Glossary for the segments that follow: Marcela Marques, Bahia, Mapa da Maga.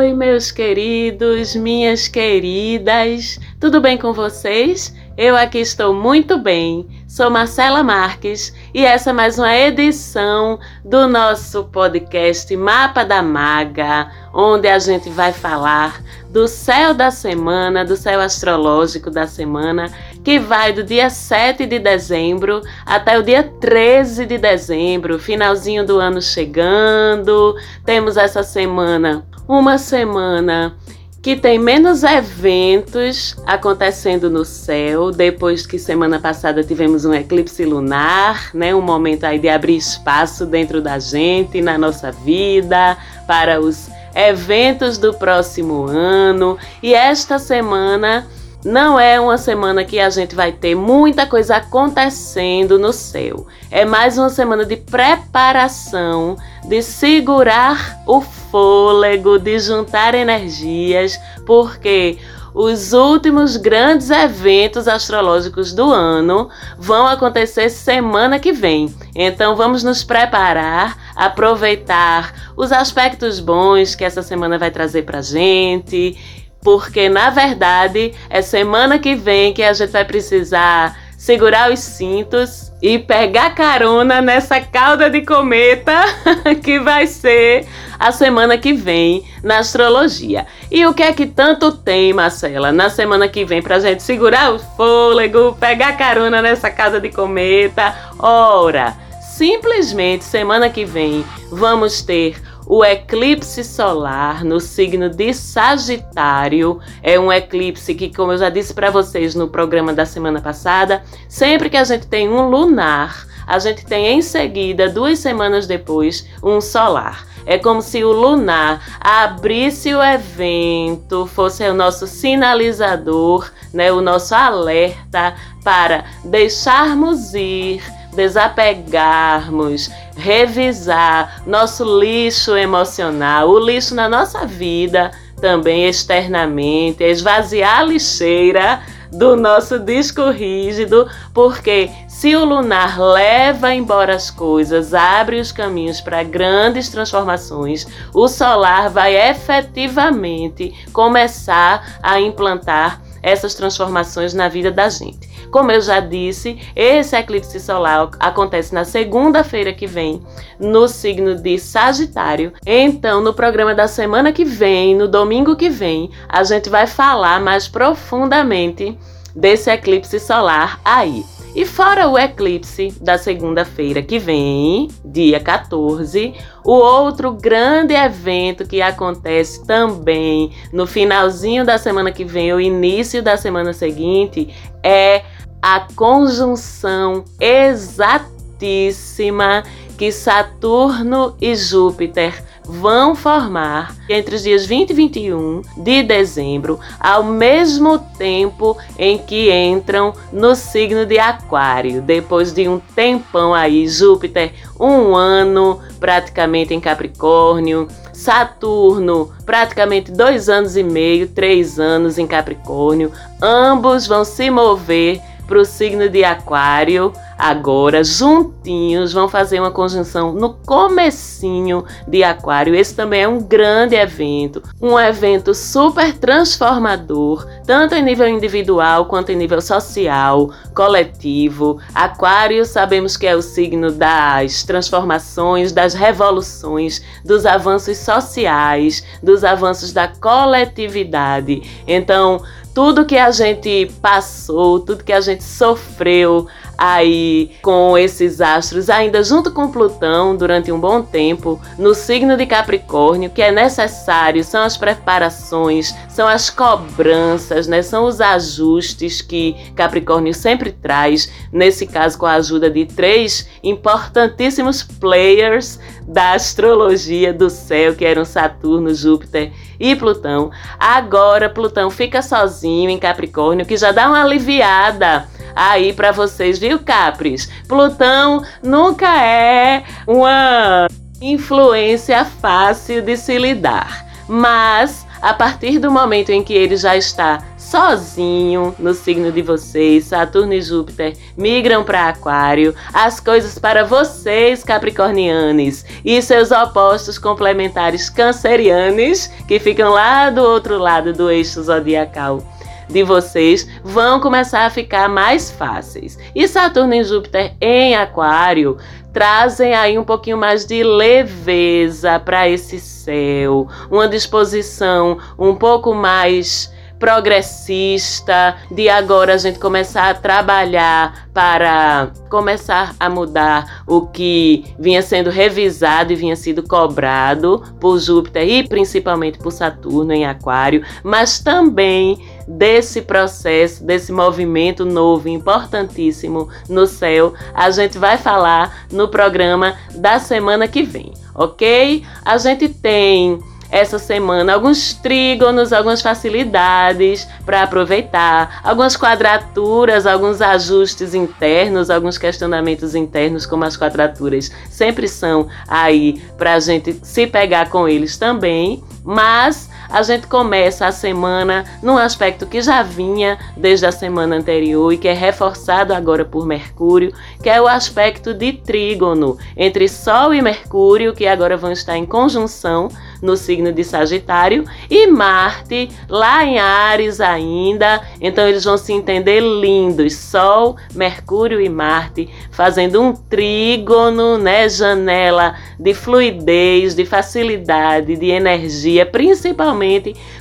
Oi, meus queridos, minhas queridas, tudo bem com vocês? Eu aqui estou muito bem, sou Marcela Marques e essa é mais uma edição do nosso podcast Mapa da Maga, onde a gente vai falar do céu da semana, do céu astrológico da semana, que vai do dia 7 de dezembro até o dia 13 de dezembro, finalzinho do ano chegando. Temos essa semana, uma semana que tem menos eventos acontecendo no céu, depois que semana passada tivemos um eclipse lunar, né? Um momento aí de abrir espaço dentro da gente, na nossa vida, para os eventos do próximo ano. E esta semana não é uma semana que a gente vai ter muita coisa acontecendo no céu. É mais uma semana de preparação, de segurar o fôlego, de juntar energias, porque os últimos grandes eventos astrológicos do ano vão acontecer semana que vem. Então vamos nos preparar, aproveitar os aspectos bons que essa semana vai trazer pra gente, porque, na verdade, é semana que vem que a gente vai precisar segurar os cintos e pegar carona nessa cauda de cometa que vai ser a semana que vem na astrologia. E o que é que tanto tem, Marcela, na semana que vem pra gente segurar o fôlego, pegar carona nessa cauda de cometa? Ora, simplesmente, semana que vem, vamos ter o eclipse solar no signo de Sagitário. É um eclipse que, como eu já disse para vocês no programa da semana passada, sempre que a gente tem um lunar, a gente tem em seguida, 2 semanas depois, um solar. É como se o lunar abrisse o evento, fosse o nosso sinalizador, né, o nosso alerta para deixarmos ir, desapegarmos, revisar nosso lixo emocional, o lixo na nossa vida também externamente, esvaziar a lixeira do nosso disco rígido, porque se o lunar leva embora as coisas, abre os caminhos para grandes transformações, o solar vai efetivamente começar a implantar essas transformações na vida da gente. Como eu já disse, esse eclipse solar acontece na segunda-feira que vem, no signo de Sagitário. Então, no programa da semana que vem, no domingo que vem, a gente vai falar mais profundamente desse eclipse solar aí. E fora o eclipse da segunda-feira que vem, dia 14, o outro grande evento que acontece também no finalzinho da semana que vem, o início da semana seguinte, é a conjunção exatíssima que Saturno e Júpiter vão formar entre os dias 20 e 21 de dezembro, ao mesmo tempo em que entram no signo de Aquário. Depois de um tempão aí, Júpiter, 1 ano praticamente em Capricórnio, Saturno, praticamente 2 anos e meio, 3 anos em Capricórnio, ambos vão se mover para o signo de Aquário. Agora, juntinhos, vão fazer uma conjunção no comecinho de Aquário. Esse também é um grande evento, um evento super transformador, tanto em nível individual quanto em nível social, coletivo. Aquário, sabemos que é o signo das transformações, das revoluções, dos avanços sociais, dos avanços da coletividade. Então, tudo que a gente passou, tudo que a gente sofreu aí com esses astros, ainda junto com Plutão durante um bom tempo, no signo de Capricórnio, que é necessário, são as preparações, são as cobranças, né? São os ajustes que Capricórnio sempre traz, nesse caso com a ajuda de 3 importantíssimos players da astrologia do céu, que eram Saturno, Júpiter e Plutão. Agora Plutão fica sozinho em Capricórnio, que já dá uma aliviada aí pra vocês, viu, Capris? Plutão nunca é uma influência fácil de se lidar, mas a partir do momento em que ele já está sozinho no signo de vocês. Saturno e Júpiter migram para Aquário. As coisas para vocês, capricornianes, e seus opostos complementares cancerianes, que ficam lá do outro lado do eixo zodiacal de vocês, vão começar a ficar mais fáceis. E Saturno e Júpiter em Aquário trazem aí um pouquinho mais de leveza para esse céu, uma disposição um pouco mais progressista, de agora a gente começar a trabalhar para começar a mudar o que vinha sendo revisado e vinha sido cobrado por Júpiter e principalmente por Saturno em Aquário, mas também desse processo, desse movimento novo e importantíssimo no céu, a gente vai falar no programa da semana que vem, ok? A gente tem essa semana alguns trígonos, algumas facilidades para aproveitar, algumas quadraturas, alguns ajustes internos, alguns questionamentos internos, como as quadraturas sempre são aí para a gente se pegar com eles também, mas a gente começa a semana num aspecto que já vinha desde a semana anterior e que é reforçado agora por Mercúrio, que é o aspecto de trígono entre Sol e Mercúrio, que agora vão estar em conjunção no signo de Sagitário, e Marte lá em Áries ainda, então eles vão se entender lindos, Sol, Mercúrio e Marte fazendo um trígono, né, janela de fluidez, de facilidade, de energia, principalmente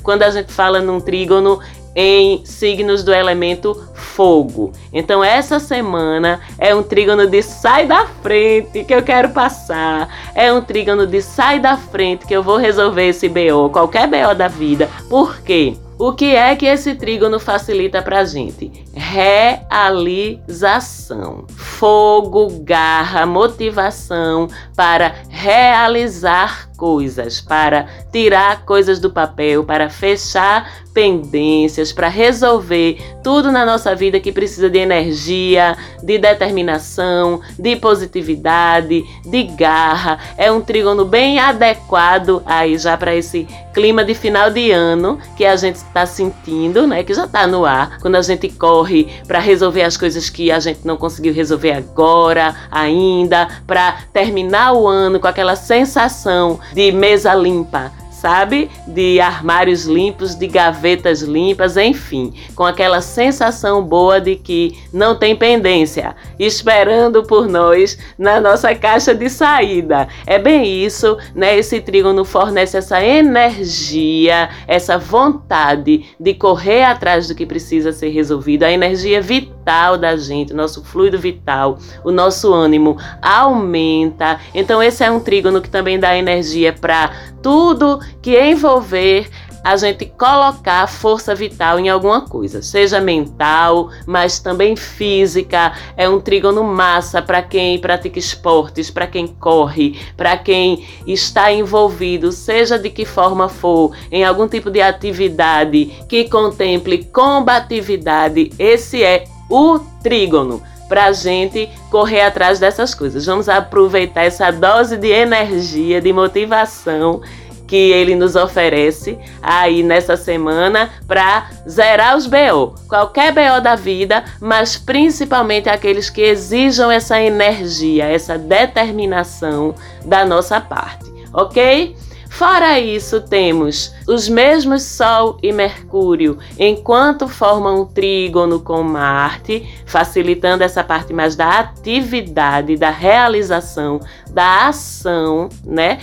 quando a gente fala num trígono em signos do elemento fogo. Então essa semana é um trígono de sai da frente que eu quero passar, é um trígono de sai da frente que eu vou resolver esse BO, qualquer BO da vida. Por quê? O que é que esse trígono facilita pra gente? Realização. Fogo, garra, motivação para realizar coisas, para tirar coisas do papel, para fechar pendências, para resolver tudo na nossa vida que precisa de energia, de determinação, de positividade, de garra. É um trígono bem adequado aí já para esse clima de final de ano que a gente está sentindo, né? Que já está no ar, quando a gente corre para resolver as coisas que a gente não conseguiu resolver agora ainda, para terminar o ano com aquela sensação de mesa limpa, sabe? De armários limpos, de gavetas limpas, enfim, com aquela sensação boa de que não tem pendência esperando por nós na nossa caixa de saída. É bem isso, né? Esse trígono fornece essa energia, essa vontade de correr atrás do que precisa ser resolvido, a energia vital da gente, o nosso fluido vital, o nosso ânimo aumenta. Então esse é um trígono que também dá energia para tudo que envolver a gente colocar força vital em alguma coisa, seja mental, mas também física. É um trígono massa para quem pratica esportes, para quem corre, para quem está envolvido, seja de que forma for, em algum tipo de atividade que contemple combatividade. Esse é o trígono pra gente correr atrás dessas coisas. Vamos aproveitar essa dose de energia, de motivação que ele nos oferece aí nessa semana para zerar os BO, qualquer BO da vida, mas principalmente aqueles que exijam essa energia, essa determinação da nossa parte, ok? Fora isso, temos os mesmos Sol e Mercúrio, enquanto formam um trígono com Marte, facilitando essa parte mais da atividade, da realização, da ação, né?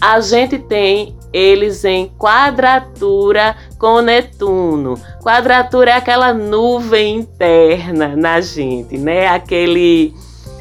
A gente tem eles em quadratura com Netuno. Quadratura é aquela nuvem interna na gente, né? Aquele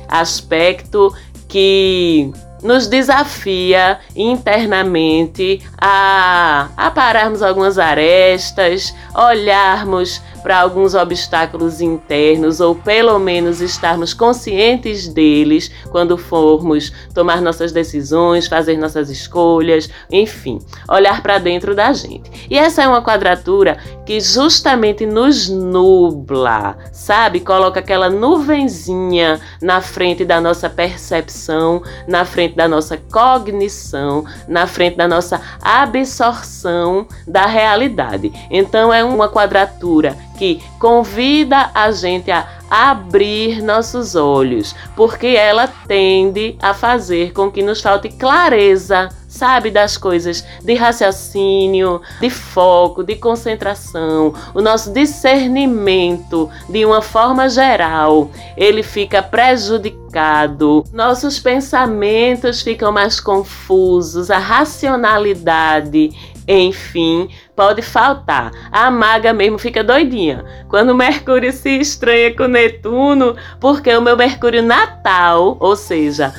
aspecto que nos desafia internamente a apararmos algumas arestas, olharmos para alguns obstáculos internos, ou pelo menos estarmos conscientes deles quando formos tomar nossas decisões, fazer nossas escolhas, enfim, olhar para dentro da gente. E essa é uma quadratura que justamente nos nubla, sabe? Coloca aquela nuvenzinha na frente da nossa percepção, na frente frente da nossa cognição, na frente da nossa absorção da realidade. Então é uma quadratura que convida a gente a abrir nossos olhos, porque ela tende a fazer com que nos falte clareza, sabe, das coisas, de raciocínio, de foco, de concentração. O nosso discernimento, de uma forma geral, ele fica prejudicado. Nossos pensamentos ficam mais confusos, a racionalidade, enfim, pode faltar. A maga mesmo fica doidinha quando Mercúrio se estranha com Netuno, porque o meu Mercúrio natal, ou seja,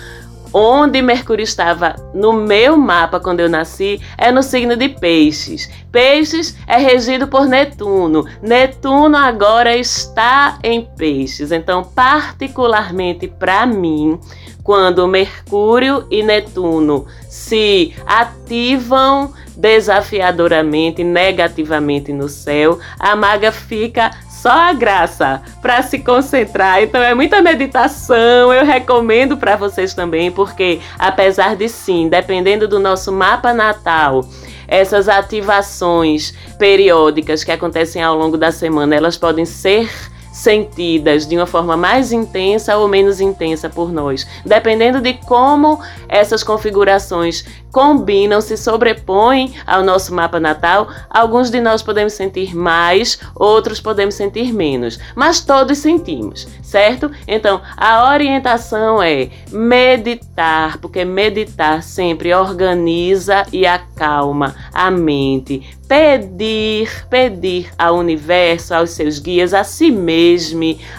onde Mercúrio estava no meu mapa quando eu nasci, é no signo de Peixes. Peixes é regido por Netuno. Netuno agora está em Peixes. Então, particularmente para mim, quando Mercúrio e Netuno se ativam desafiadoramente, negativamente no céu, a maga fica só a graça para se concentrar. Então é muita meditação, eu recomendo para vocês também, porque apesar de sim, dependendo do nosso mapa natal, essas ativações periódicas que acontecem ao longo da semana, elas podem ser sentidas de uma forma mais intensa ou menos intensa por nós, dependendo de como essas configurações combinam, se sobrepõem ao nosso mapa natal. Alguns de nós podemos sentir mais, outros podemos sentir menos, mas todos sentimos, certo? Então, a orientação é meditar, porque meditar sempre organiza e acalma a mente. Pedir ao universo, aos seus guias, a si mesmo,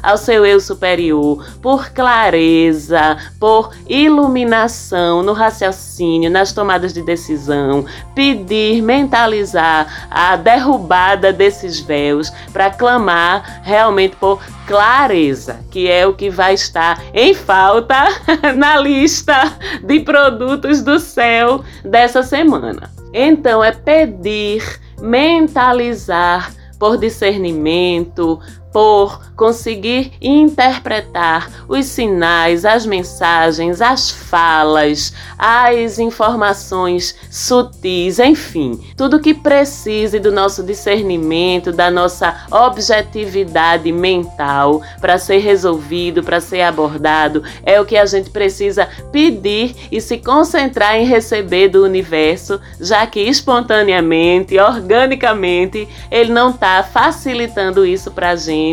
ao seu eu superior, por clareza, por iluminação no raciocínio, nas tomadas de decisão. Pedir, mentalizar a derrubada desses véus para clamar realmente por clareza, que é o que vai estar em falta na lista de produtos do céu dessa semana. Então é pedir, mentalizar por discernimento, por conseguir interpretar os sinais, as mensagens, as falas, as informações sutis, enfim, tudo que precise do nosso discernimento, da nossa objetividade mental para ser resolvido, para ser abordado, é o que a gente precisa pedir e se concentrar em receber do universo, já que espontaneamente, organicamente, ele não está facilitando isso para a gente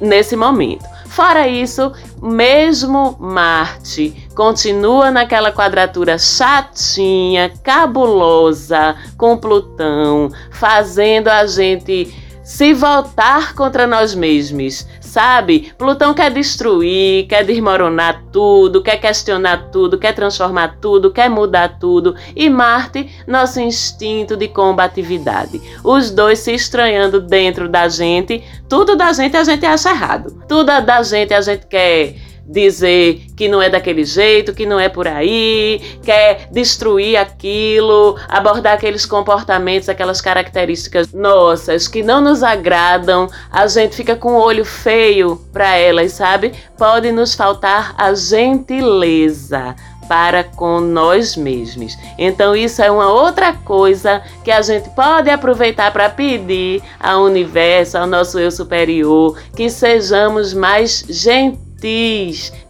nesse momento. Fora isso, mesmo Marte continua naquela quadratura chatinha, cabulosa com Plutão, fazendo a gente se voltar contra nós mesmos, sabe? Plutão quer destruir, quer desmoronar tudo, quer questionar tudo, quer transformar tudo, quer mudar tudo. E Marte, nosso instinto de combatividade. Os dois se estranhando dentro da gente. Tudo da gente a gente acha errado. Tudo da gente a gente quer dizer que não é daquele jeito, que não é por aí, quer destruir aquilo, abordar aqueles comportamentos, aquelas características nossas que não nos agradam. A gente fica com o olho feio para elas, sabe? Pode nos faltar a gentileza para com nós mesmos. Então isso é uma outra coisa que a gente pode aproveitar para pedir ao universo, ao nosso eu superior, que sejamos mais gentis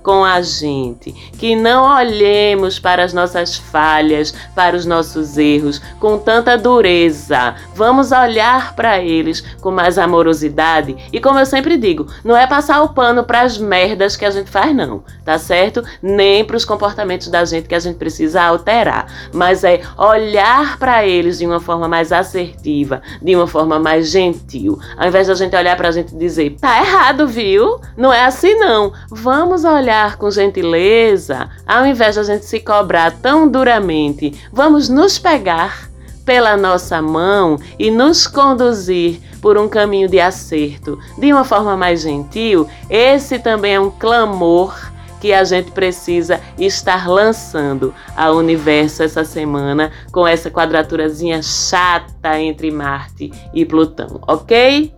com a gente, que não olhemos para as nossas falhas, para os nossos erros com tanta dureza. Vamos olhar para eles com mais amorosidade e, como eu sempre digo, não é passar o pano para as merdas que a gente faz, não, tá certo? Nem para os comportamentos da gente que a gente precisa alterar, mas é olhar para eles de uma forma mais assertiva, de uma forma mais gentil, ao invés da gente olhar para a gente e dizer, tá errado, viu? Não é assim, não. Vamos olhar com gentileza, ao invés de a gente se cobrar tão duramente. Vamos nos pegar pela nossa mão e nos conduzir por um caminho de acerto, de uma forma mais gentil. Esse também é um clamor que a gente precisa estar lançando ao universo essa semana, com essa quadraturazinha chata entre Marte e Plutão, ok?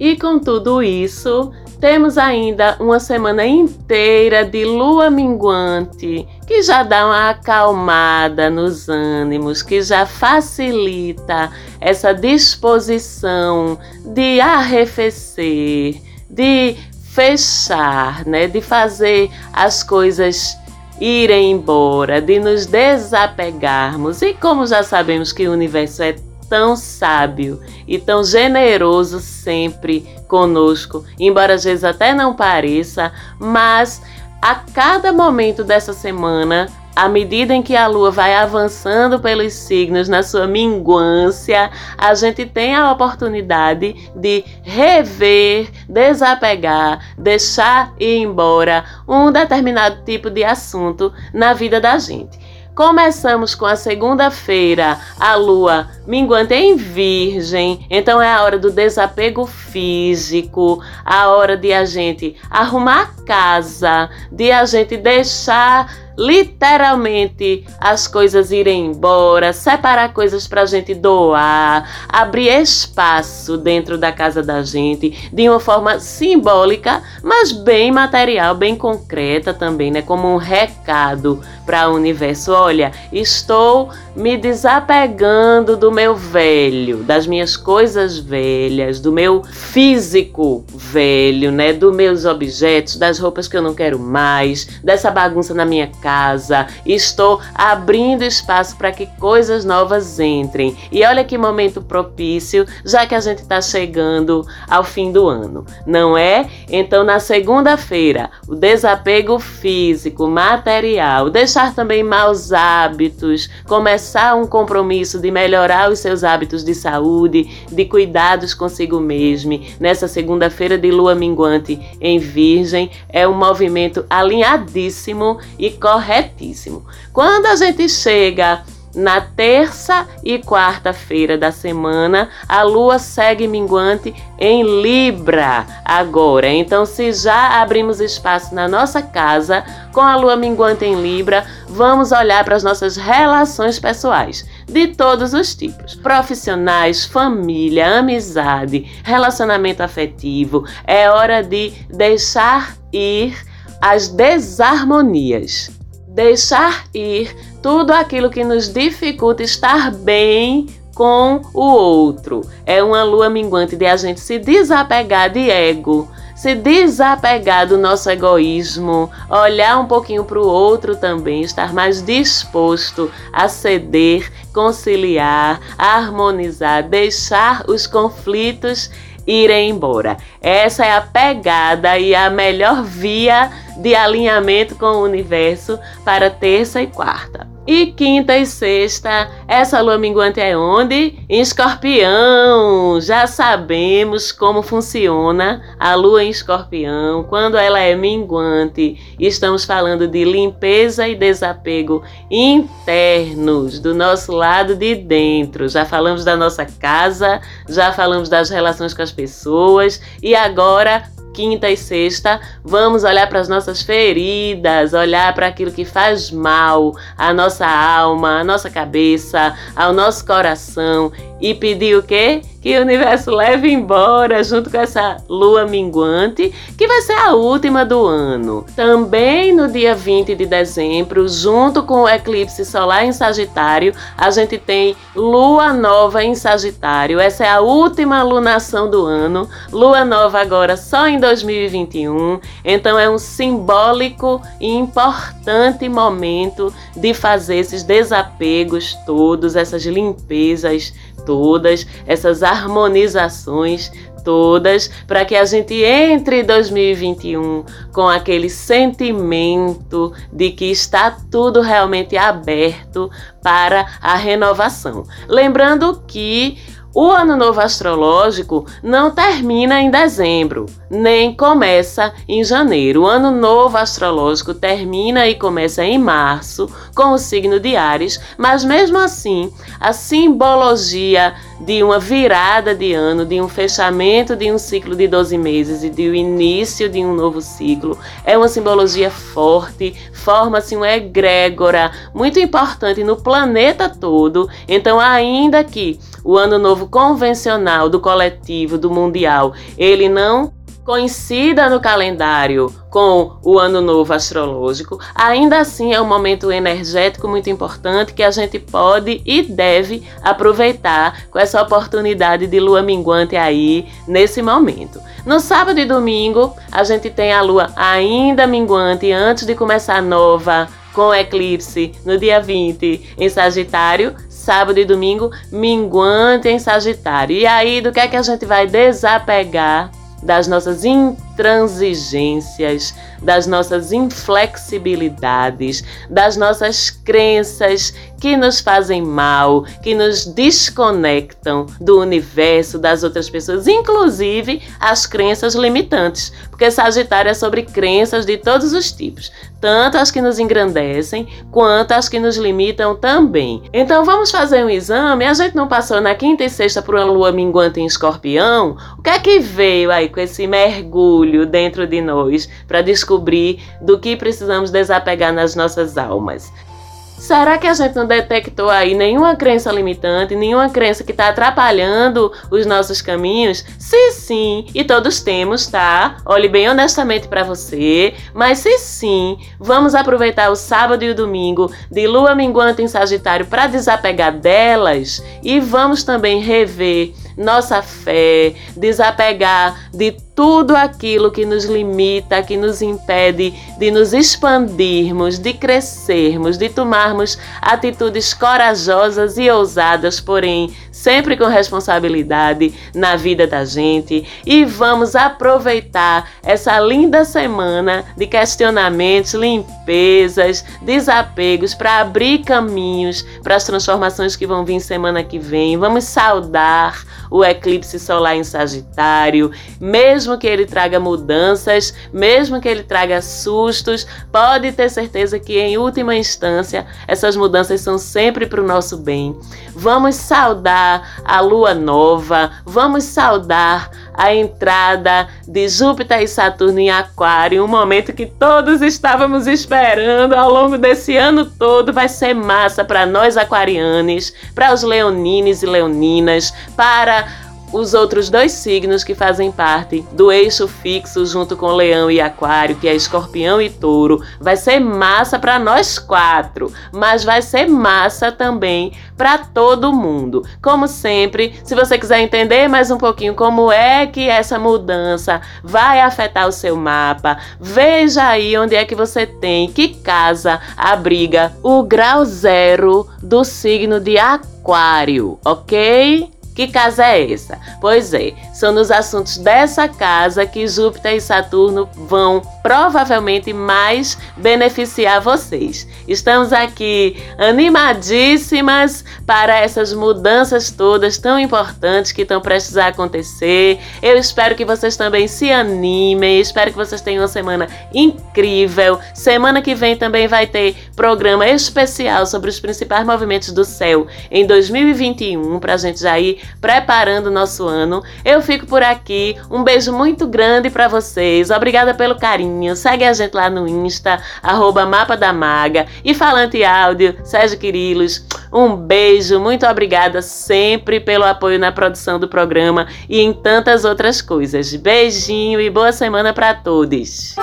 E com tudo isso, Temos ainda uma semana inteira de lua minguante, que já dá uma acalmada nos ânimos, que já facilita essa disposição de arrefecer, de fechar, né? De fazer as coisas irem embora, de nos desapegarmos. E como já sabemos que o universo é tão sábio e tão generoso sempre conosco, embora às vezes até não pareça, mas a cada momento dessa semana, à medida em que a lua vai avançando pelos signos na sua minguância, a gente tem a oportunidade de rever, desapegar, deixar ir embora um determinado tipo de assunto na vida da gente. Começamos com a segunda-feira, a lua minguante em Virgem, então é a hora do desapego físico, a hora de a gente arrumar a casa, de a gente deixar literalmente as coisas irem embora, separar coisas pra gente doar, abrir espaço dentro da casa da gente de uma forma simbólica, mas bem material, bem concreta também, né? Como um recado para o universo: olha, estou me desapegando do meu velho, das minhas coisas velhas, do meu físico velho, né? Dos meus objetos, das roupas que eu não quero mais, dessa bagunça na minha casa, estou abrindo espaço para que coisas novas entrem. E olha que momento propício, já que a gente está chegando ao fim do ano, não é? Então, na segunda-feira, o desapego físico, material, deixar também maus hábitos, começar um compromisso de melhorar os seus hábitos de saúde, de cuidados consigo mesmo. Nessa segunda-feira de lua minguante em Virgem, é um movimento alinhadíssimo e corretíssimo. Quando a gente chega na terça e quarta-feira da semana, a lua segue minguante em Libra agora. Então, se já abrimos espaço na nossa casa, com a lua minguante em Libra, vamos olhar para as nossas relações pessoais, de todos os tipos: profissionais, família, amizade, relacionamento afetivo. É hora de deixar ir as desarmonias, deixar ir tudo aquilo que nos dificulta estar bem com o outro. É uma lua minguante de a gente se desapegar de ego, se desapegar do nosso egoísmo, olhar um pouquinho para o outro também, estar mais disposto a ceder, conciliar, harmonizar, deixar os conflitos irem embora. Essa é a pegada e a melhor via de alinhamento com o universo para terça e quarta. E quinta e sexta, essa lua minguante é onde? Em Escorpião! Já sabemos como funciona a lua em Escorpião. Quando ela é minguante, estamos falando de limpeza e desapego internos, do nosso lado de dentro. Já falamos da nossa casa, já falamos das relações com as pessoas, e agora, quinta e sexta, vamos olhar para as nossas feridas, olhar para aquilo que faz mal à nossa alma, à nossa cabeça, ao nosso coração, e pedir o quê? Que o universo leve embora, junto com essa lua minguante, que vai ser a última do ano. Também no dia 20 de dezembro, junto com o eclipse solar em Sagitário, a gente tem lua nova em Sagitário. Essa é a última lunação do ano, lua nova agora só em 2021, então é um simbólico e importante momento de fazer esses desapegos todos, essas limpezas todas, essas harmonizações todas, para que a gente entre 2021 com aquele sentimento de que está tudo realmente aberto para a renovação. Lembrando que o Ano Novo Astrológico não termina em dezembro, nem começa em janeiro. O Ano Novo Astrológico termina e começa em março, com o signo de Áries, mas mesmo assim, a simbologia de uma virada de ano, de um fechamento de um ciclo de 12 meses e de um início de um novo ciclo, é uma simbologia forte, forma-se uma egrégora muito importante no planeta todo. Então, ainda que o Ano Novo convencional, do coletivo, do mundial, ele não coincida no calendário com o Ano Novo Astrológico, ainda assim é um momento energético muito importante que a gente pode e deve aproveitar com essa oportunidade de lua minguante aí nesse momento. No sábado e domingo, a gente tem a lua ainda minguante antes de começar a nova com eclipse no dia 20 em Sagitário. Sábado e domingo, minguante em Sagitário. E aí, do que é que a gente vai desapegar das nossas intransigências, das nossas inflexibilidades, das nossas crenças que nos fazem mal, que nos desconectam do universo, das outras pessoas, inclusive as crenças limitantes, porque Sagitário é sobre crenças de todos os tipos, tanto as que nos engrandecem, quanto as que nos limitam também. Então vamos fazer um exame. A gente não passou na quinta e sexta por uma lua minguante em Escorpião? O que é que veio aí com esse mergulho dentro de nós para descobrir do que precisamos desapegar nas nossas almas? Será que a gente não detectou aí nenhuma crença limitante, nenhuma crença que está atrapalhando os nossos caminhos? Se sim, e todos temos, tá? Olhe bem honestamente para você, mas se sim, vamos aproveitar o sábado e o domingo de lua minguante em Sagitário para desapegar delas e vamos também rever nossa fé, desapegar de tudo aquilo que nos limita, que nos impede de nos expandirmos, de crescermos, de tomarmos atitudes corajosas e ousadas, porém sempre com responsabilidade na vida da gente. E vamos aproveitar essa linda semana de questionamentos, limpezas, desapegos para abrir caminhos para as transformações que vão vir semana que vem. Vamos saudar o eclipse solar em Sagitário. Mesmo que ele traga mudanças, mesmo que ele traga sustos, pode ter certeza que em última instância essas mudanças são sempre para o nosso bem. Vamos saudar a lua nova, vamos saudar a entrada de Júpiter e Saturno em Aquário, um momento que todos estávamos esperando ao longo desse ano todo. Vai ser massa para nós aquarianos, para os leonines e leoninas, para os outros dois signos que fazem parte do eixo fixo junto com Leão e Aquário, que é Escorpião e Touro. Vai ser massa para nós quatro, mas vai ser massa também para todo mundo. Como sempre, se você quiser entender mais um pouquinho como é que essa mudança vai afetar o seu mapa, veja aí onde é que você tem, que casa abriga o grau zero do signo de Aquário, ok? Que casa é essa? Pois é, são nos assuntos dessa casa que Júpiter e Saturno vão provavelmente mais beneficiar vocês. Estamos aqui animadíssimas para essas mudanças todas tão importantes que estão prestes a acontecer. Eu espero que vocês também se animem, espero que vocês tenham uma semana incrível. Semana que vem também vai ter programa especial sobre os principais movimentos do céu em 2021, para a gente já ir preparando o nosso ano. Eu fico por aqui, um beijo muito grande para vocês, obrigada pelo carinho. Segue a gente lá no Insta, @mapadamaga, e falante áudio, Sérgio Quirilos. Um beijo, muito obrigada sempre pelo apoio na produção do programa e em tantas outras coisas. Beijinho e boa semana para todos.